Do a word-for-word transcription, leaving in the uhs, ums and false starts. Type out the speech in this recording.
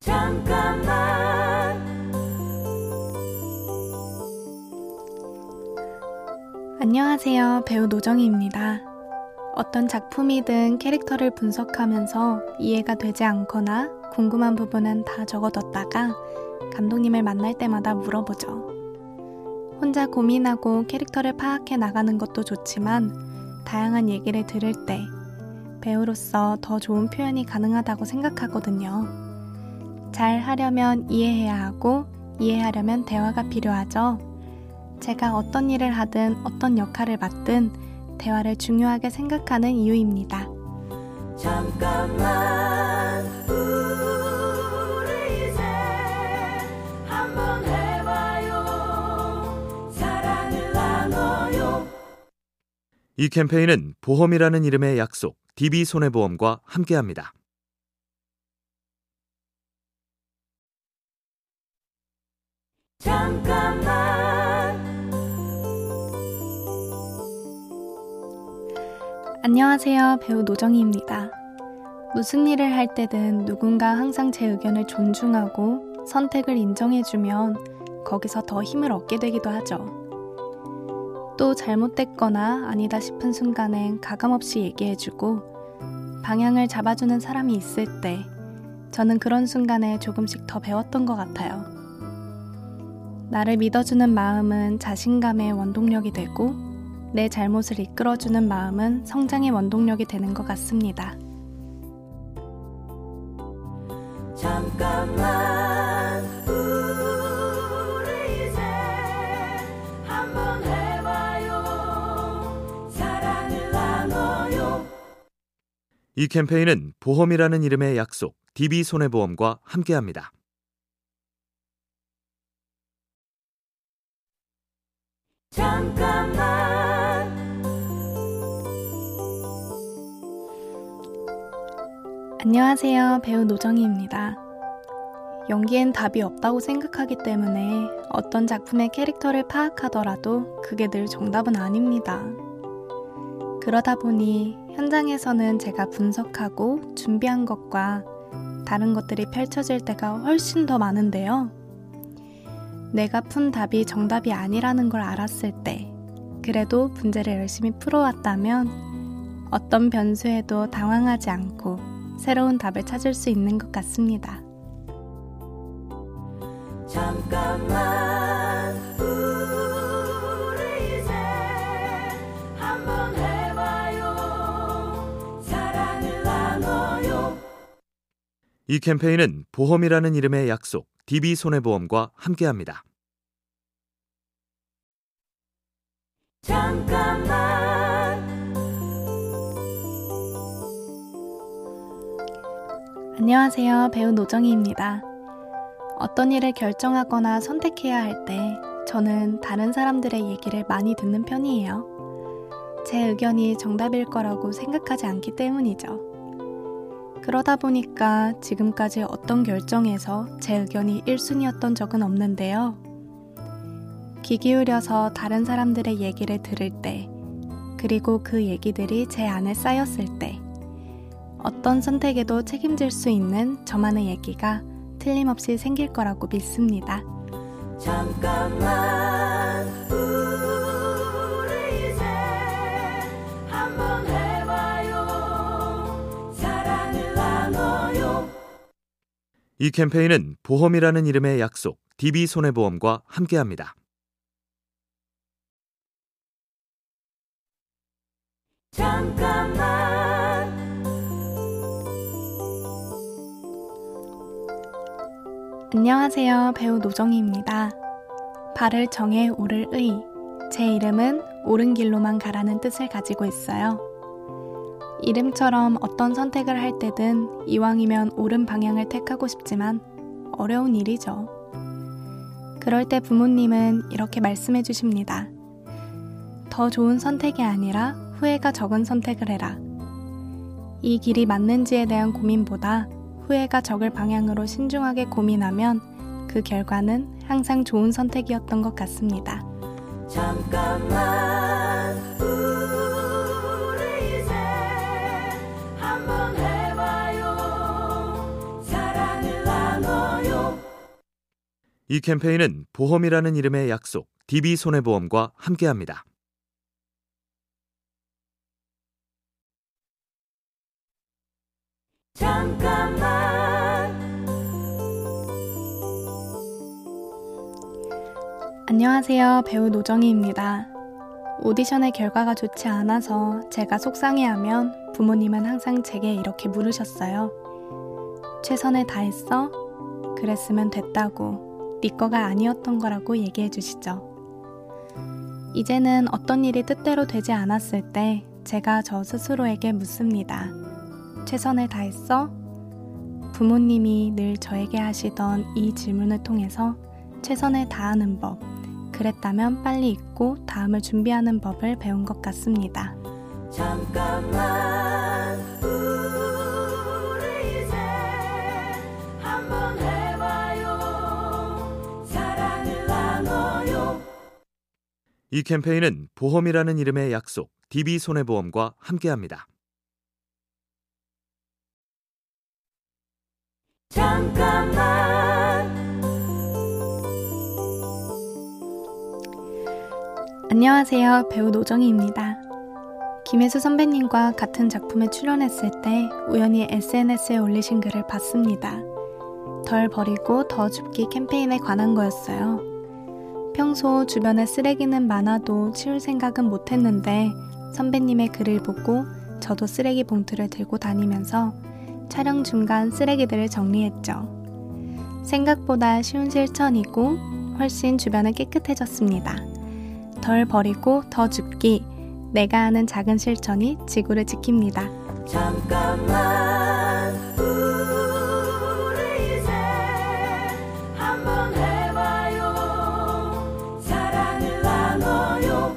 잠깐만. 안녕하세요. 배우 노정희입니다. 어떤 작품이든 캐릭터를 분석하면서 이해가 되지 않거나 궁금한 부분은 다 적어뒀다가 감독님을 만날 때마다 물어보죠. 혼자 고민하고 캐릭터를 파악해 나가는 것도 좋지만 다양한 얘기를 들을 때 배우로서 더 좋은 표현이 가능하다고 생각하거든요. 잘 하려면 이해해야 하고 이해하려면 대화가 필요하죠. 제가 어떤 일을 하든 어떤 역할을 맡든 대화를 중요하게 생각하는 이유입니다. 잠깐만 우리 이제 한번 해봐요. 사랑을 나눠요. 이 캠페인은 보험이라는 이름의 약속 디비손해보험과 함께합니다. 잠깐만. 안녕하세요. 배우 노정희입니다. 무슨 일을 할 때든 누군가 항상 제 의견을 존중하고 선택을 인정해주면 거기서 더 힘을 얻게 되기도 하죠. 또 잘못됐거나 아니다 싶은 순간엔 가감없이 얘기해주고 방향을 잡아주는 사람이 있을 때 저는 그런 순간에 조금씩 더 배웠던 것 같아요. 나를 믿어주는 마음은 자신감의 원동력이 되고 내 잘못을 이끌어주는 마음은 성장의 원동력이 되는 것 같습니다. 잠깐만 우리 이제 한번 해. 이 캠페인은 보험이라는 이름의 약속, 디비손해보험과 함께합니다. 잠깐만. 안녕하세요. 배우 노정희입니다. 연기엔 답이 없다고 생각하기 때문에 어떤 작품의 캐릭터를 파악하더라도 그게 늘 정답은 아닙니다. 그러다 보니 현장에서는 제가 분석하고 준비한 것과 다른 것들이 펼쳐질 때가 훨씬 더 많은데요. 내가 푼 답이 정답이 아니라는 걸 알았을 때 그래도 문제를 열심히 풀어왔다면 어떤 변수에도 당황하지 않고 새로운 답을 찾을 수 있는 것 같습니다. 잠깐만 우리 이제 한번 해. 이 캠페인은 보험이라는 이름의 약속, 디비손해보험과 함께합니다. 잠깐만. 안녕하세요. 배우 노정희입니다. 어떤 일을 결정하거나 선택해야 할 때 저는 다른 사람들의 얘기를 많이 듣는 편이에요. 제 의견이 정답일 거라고 생각하지 않기 때문이죠. 그러다 보니까 지금까지 어떤 결정에서 제 의견이 일 순위였던 적은 없는데요. 귀 기울여서 다른 사람들의 얘기를 들을 때, 그리고 그 얘기들이 제 안에 쌓였을 때, 어떤 선택에도 책임질 수 있는 저만의 얘기가 틀림없이 생길 거라고 믿습니다. 잠깐만 우리 이제 한번 해. 이 캠페인은 보험이라는 이름의 약속, 디비손해보험과 함께합니다. 잠깐만. 안녕하세요. 배우 노정희입니다. 발을 정해 오를 의, 제 이름은 옳은 길로만 가라는 뜻을 가지고 있어요. 이름처럼 어떤 선택을 할 때든 이왕이면 옳은 방향을 택하고 싶지만 어려운 일이죠. 그럴 때 부모님은 이렇게 말씀해 주십니다. 더 좋은 선택이 아니라 후회가 적은 선택을 해라. 이 길이 맞는지에 대한 고민보다 후회가 적을 방향으로 신중하게 고민하면 그 결과는 항상 좋은 선택이었던 것 같습니다. 잠깐만 한번 해봐요. 사랑을 나눠. 이 캠페인은 보험이라는 이름의 약속, 디비손해보험과 함께합니다. 잠깐만. 안녕하세요. 배우 노정희입니다. 오디션의 결과가 좋지 않아서 제가 속상해하면 부모님은 항상 제게 이렇게 물으셨어요. 최선을 다했어? 그랬으면 됐다고, 네 거가 아니었던 거라고 얘기해 주시죠. 이제는 어떤 일이 뜻대로 되지 않았을 때 제가 저 스스로에게 묻습니다. 최선을 다했어? 부모님이 늘 저에게 하시던 이 질문을 통해서 최선을 다하는 법, 그랬다면 빨리 잊고 다음을 준비하는 법을 배운 것 같습니다. 잠깐만, 우리 이제 한번 해봐요. 사랑을 나눠요. 이 캠페인은 보험이라는 이름의 약속, 디비손해보험과 함께합니다. 잠깐만. 안녕하세요. 배우 노정희입니다. 김혜수 선배님과 같은 작품에 출연했을 때 우연히 에스엔에스에 올리신 글을 봤습니다. 덜 버리고 더 줍기 캠페인에 관한 거였어요. 평소 주변에 쓰레기는 많아도 치울 생각은 못했는데 선배님의 글을 보고 저도 쓰레기 봉투를 들고 다니면서 촬영 중간 쓰레기들을 정리했죠. 생각보다 쉬운 실천이고 훨씬 주변은 깨끗해졌습니다. 덜 버리고 더 줍기. 내가 하는 작은 실천이 지구를 지킵니다. 잠깐만, 우리 이제 한번 해봐요. 사랑을 나눠요.